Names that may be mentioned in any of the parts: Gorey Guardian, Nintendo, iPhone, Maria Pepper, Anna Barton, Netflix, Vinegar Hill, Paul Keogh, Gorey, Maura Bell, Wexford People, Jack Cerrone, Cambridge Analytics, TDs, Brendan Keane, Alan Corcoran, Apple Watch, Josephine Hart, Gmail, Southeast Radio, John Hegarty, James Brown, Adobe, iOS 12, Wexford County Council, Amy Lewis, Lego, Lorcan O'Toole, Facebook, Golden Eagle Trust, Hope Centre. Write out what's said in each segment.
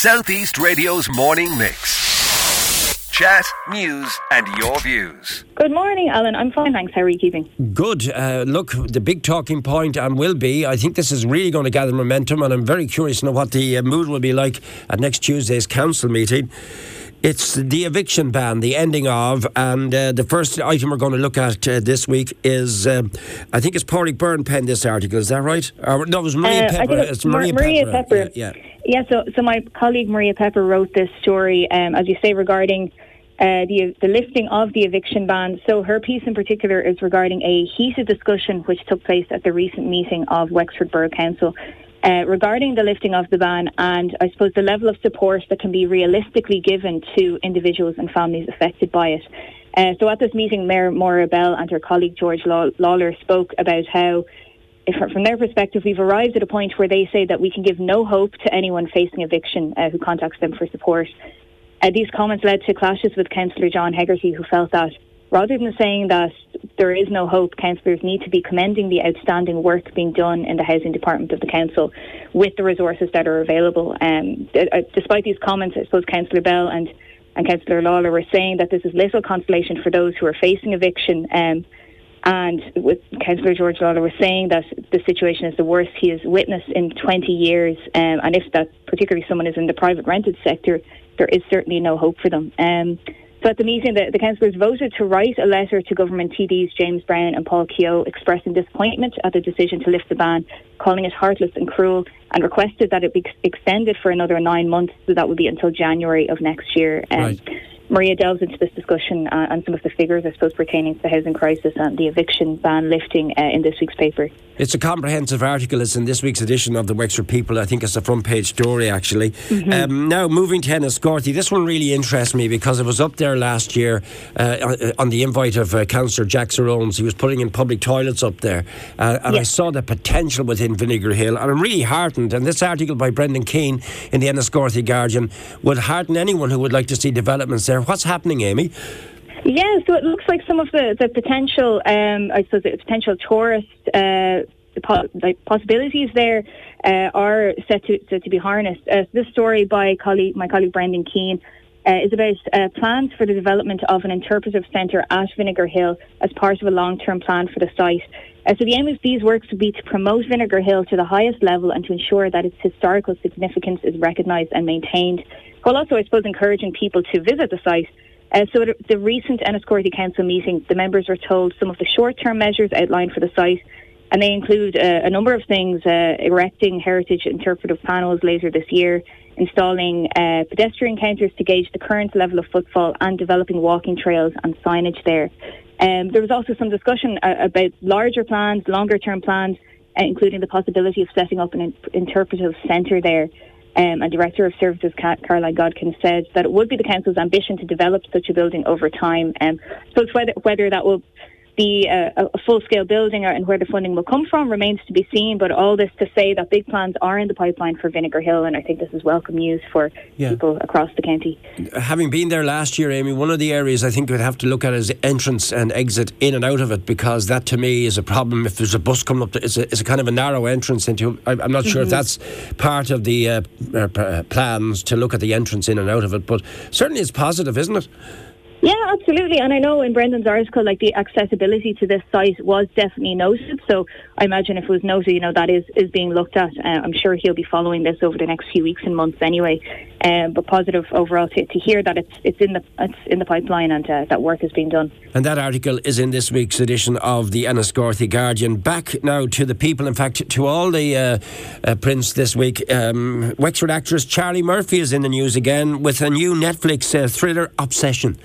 Southeast Radio's morning mix. Chat, news and your views. Good morning, Alan. I'm fine, thanks. How are you keeping? Good. Look, the big talking point and will be, I think this is really going to gather momentum, and I'm very curious to know what the mood will be like at next Tuesday's council meeting. It's the eviction ban, the ending of, and the first item we're going to look at this week is, I think it's Pádraig Byrne penned this article, is that right? No, it was Maria Pepper. It's Maria Pepper. Yeah, so my colleague Maria Pepper wrote this story, as you say, regarding the lifting of the eviction ban. So her piece in particular is regarding a heated discussion which took place at the recent meeting of Wexford Borough Council. Regarding the lifting of the ban and, I suppose, the level of support that can be realistically given to individuals and families affected by it. So at this meeting, Mayor Maura Bell and her colleague George Lawler spoke about how, from their perspective, we've arrived at a point where they say that we can give no hope to anyone facing eviction who contacts them for support. These comments led to clashes with Councillor John Hegarty, who felt that rather than saying that there is no hope, councillors need to be commending the outstanding work being done in the housing department of the council with the resources that are available. Despite these comments, I suppose Councillor Bell and Councillor Lawler were saying that this is little consolation for those who are facing eviction. And with Councillor George Lawler was saying that the situation is the worst he has witnessed in 20 years. And if that particularly someone is in the private rented sector, there is certainly no hope for them. So at the meeting, the councillors voted to write a letter to government TDs James Brown and Paul Keogh expressing disappointment at the decision to lift the ban, calling it heartless and cruel, and requested that it be extended for another 9 months, so that would be until January of next year. Right. Maria delves into this discussion and some of the figures, I suppose, pertaining to the housing crisis and the eviction ban lifting in this week's paper. It's a comprehensive article. It's in this week's edition of the Wexford People. I think it's a front-page story, actually. Mm-hmm. Now, moving to Enniscorthy, this one really interests me because it was up there last year on the invite of Councillor Jack Cerrone. He was putting in public toilets up there. I saw the potential within Vinegar Hill, and I'm really heartened. And this article by Brendan Keane in the Enniscorthy Guardian would hearten anyone who would like to see developments there. What's happening, Amy? Yeah, so it looks like some of the potential, I suppose, the potential tourist possibilities there are set to be harnessed. This story by my colleague Brendan Keane is about plans for the development of an interpretive centre at Vinegar Hill as part of a long-term plan for the site. So the aim of these works would be to promote Vinegar Hill to the highest level and to ensure that its historical significance is recognised and maintained, while also, I suppose, encouraging people to visit the site. So at the recent Enniscorthy Council meeting, the members were told some of the short-term measures outlined for the site, and they include a number of things, erecting heritage interpretive panels later this year, installing pedestrian counters to gauge the current level of footfall, and developing walking trails and signage there. There was also some discussion about larger plans, longer-term plans, including the possibility of setting up an interpretive centre there. And Director of Services Caroline Godkin said that it would be the Council's ambition to develop such a building over time. So it's whether that will be a full-scale building and where the funding will come from remains to be seen, but all this to say that big plans are in the pipeline for Vinegar Hill, and I think this is welcome news for people across the county. Having been there last year, Amy, one of the areas I think we'd have to look at is entrance and exit in and out of it, because that to me is a problem. If there's a bus coming up, it's a kind of a narrow entrance into. I'm not sure if that's part of the plans to look at the entrance in and out of it, but certainly it's positive, isn't it? Yeah, absolutely. And I know in Brendan's article, the accessibility to this site was definitely noted. So I imagine if it was noted, that is being looked at. I'm sure he'll be following this over the next few weeks and months anyway. But positive overall to hear that it's in the pipeline and that work is being done. And that article is in this week's edition of the Enniscorthy Guardian. Back now to the people, in fact, to all the prints this week. Wexford actress Charlie Murphy is in the news again with a new Netflix thriller, Obsession.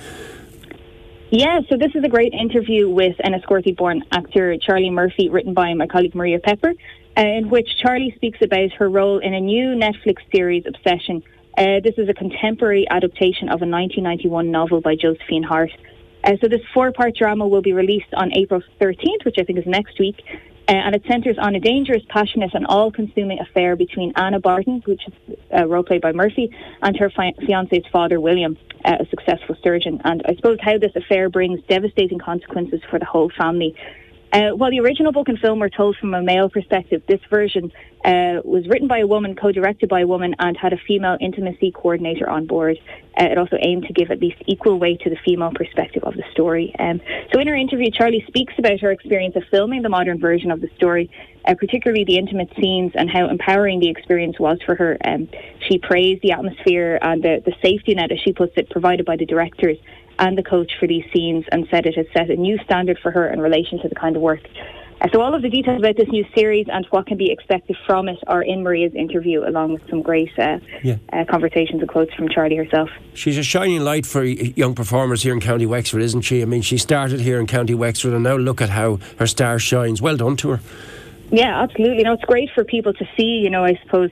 Yeah, so this is a great interview with Enniscorthy-born actor Charlie Murphy, written by my colleague Maria Pepper, in which Charlie speaks about her role in a new Netflix series, Obsession. This is a contemporary adaptation of a 1991 novel by Josephine Hart. So this 4-part drama will be released on April 13th, which I think is next week, and it centres on a dangerous, passionate and all-consuming affair between Anna Barton, which is a role played by Murphy, and her fiancé's father, William, a successful surgeon, and I suppose how this affair brings devastating consequences for the whole family. While the original book and film were told from a male perspective, this version was written by a woman, co-directed by a woman, and had a female intimacy coordinator on board. It also aimed to give at least equal weight to the female perspective of the story. So in her interview, Charlie speaks about her experience of filming the modern version of the story, particularly the intimate scenes and how empowering the experience was for her. She praised the atmosphere and the safety net, as she puts it, provided by the directors and the coach for these scenes, and said it has set a new standard for her in relation to the kind of work. So all of the details about this new series and what can be expected from it are in Maria's interview, along with some great conversations and quotes from Charlie herself. She's a shining light for young performers here in County Wexford, isn't she? I mean, she started here in County Wexford and now look at how her star shines. Well done to her. Yeah, absolutely. No, it's great for people to see, you know, I suppose,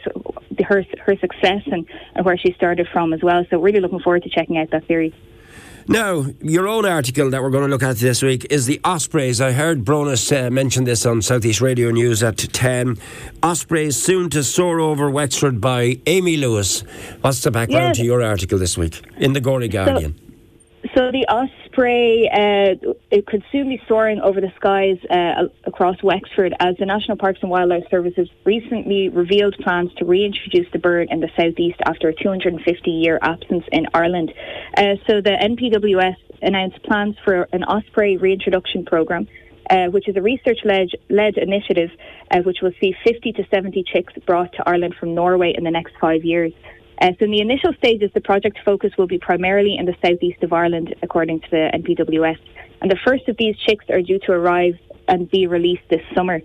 her success and where she started from as well. So really looking forward to checking out that series. Now, your own article that we're going to look at this week is the Ospreys. I heard Bronas mention this on Southeast Radio News at 10. Ospreys soon to soar over Wexford by Amy Lewis. What's the background to your article this week in the Gorey Guardian? So the Osprey, it could soon be soaring over the skies across Wexford, as the National Parks and Wildlife Services recently revealed plans to reintroduce the bird in the southeast after a 250-year absence in Ireland. So the NPWS announced plans for an Osprey reintroduction programme, which is a research-led initiative which will see 50 to 70 chicks brought to Ireland from Norway in the next 5 years. So in the initial stages, the project focus will be primarily in the southeast of Ireland, according to the NPWS. And the first of these chicks are due to arrive and be released this summer.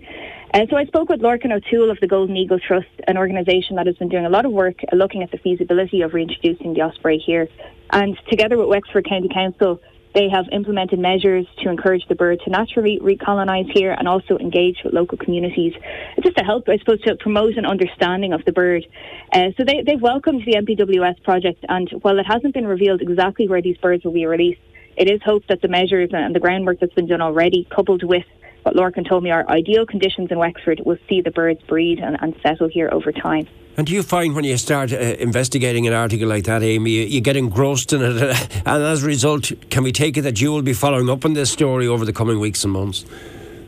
So I spoke with Lorcan O'Toole of the Golden Eagle Trust, an organisation that has been doing a lot of work looking at the feasibility of reintroducing the osprey here. And together with Wexford County Council, they have implemented measures to encourage the bird to naturally recolonise here and also engage with local communities, just to help, I suppose, to promote an understanding of the bird. So they've welcomed the NPWS project, and while it hasn't been revealed exactly where these birds will be released, it is hoped that the measures and the groundwork that's been done already, coupled with what Lorcan told me are ideal conditions in Wexford, will see the birds breed and settle here over time. And do you find when you start investigating an article like that, Amy, you get engrossed in it, and as a result, can we take it that you will be following up on this story over the coming weeks and months?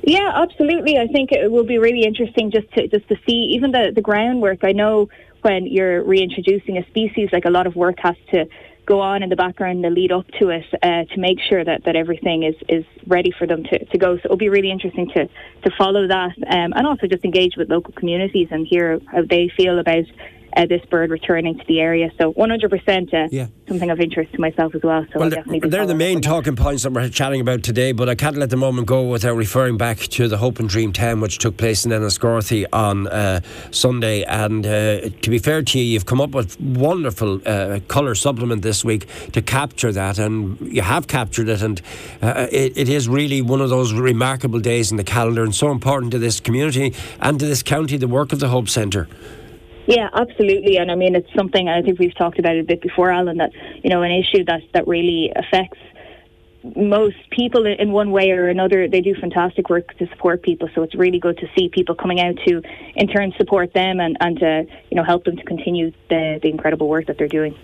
Yeah, absolutely. I think it will be really interesting just to see even the groundwork. I know when you're reintroducing a species, like, a lot of work has to go on in the background, the lead up to it, to make sure that everything is ready for them to go. So it'll be really interesting to follow that, and also just engage with local communities and hear how they feel about this bird returning to the area. So 100% something of interest to myself as well. So they're the main talking points that we're chatting about today, but I can't let the moment go without referring back to the Hope and Dream 10, which took place in Enniscorthy on Sunday. And to be fair to you, you've come up with wonderful colour supplement this week to capture that, and you have captured it, and it is really one of those remarkable days in the calendar, and so important to this community and to this county, the work of the Hope Centre. Yeah, absolutely. And I mean, it's something, I think we've talked about it a bit before, Alan, that, you know, an issue that really affects most people in one way or another. They do fantastic work to support people. So it's really good to see people coming out to, in turn, support them and you know, help them to continue the incredible work that they're doing.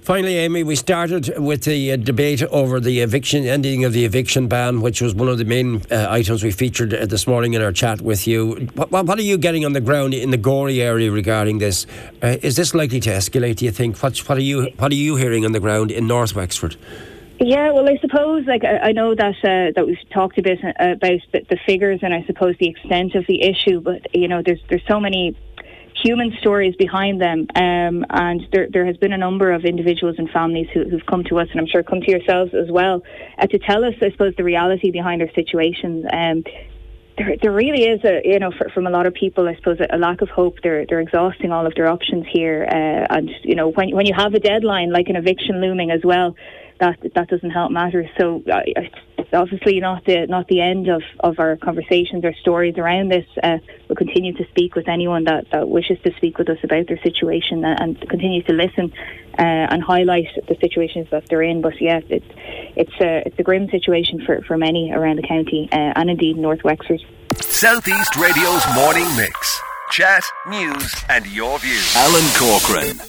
Finally, Amy, we started with the debate over the ending of the eviction ban, which was one of the main items we featured this morning in our chat with you. What are you getting on the ground in the Gorey area regarding this? Is this likely to escalate, do you think? What are you hearing on the ground in North Wexford? Yeah, well, I suppose, like, I know that we've talked a bit about the figures and I suppose the extent of the issue, but, you know, there's so many human stories behind them, and there has been a number of individuals and families who've come to us, and I'm sure come to yourselves as well, to tell us, I suppose, the reality behind their situations. There really is, you know, from a lot of people, I suppose, a lack of hope. They're exhausting all of their options here, and, you know, when you have a deadline like an eviction looming as well, that doesn't help matters. So it's obviously not the end of our conversations or stories around this. We'll continue to speak with anyone that wishes to speak with us about their situation and continue to listen and highlight the situations that they're in. But yeah, it's a grim situation for many around the county and indeed North Wexford. Southeast Radio's Morning Mix. Chat, news and your views. Alan Corcoran.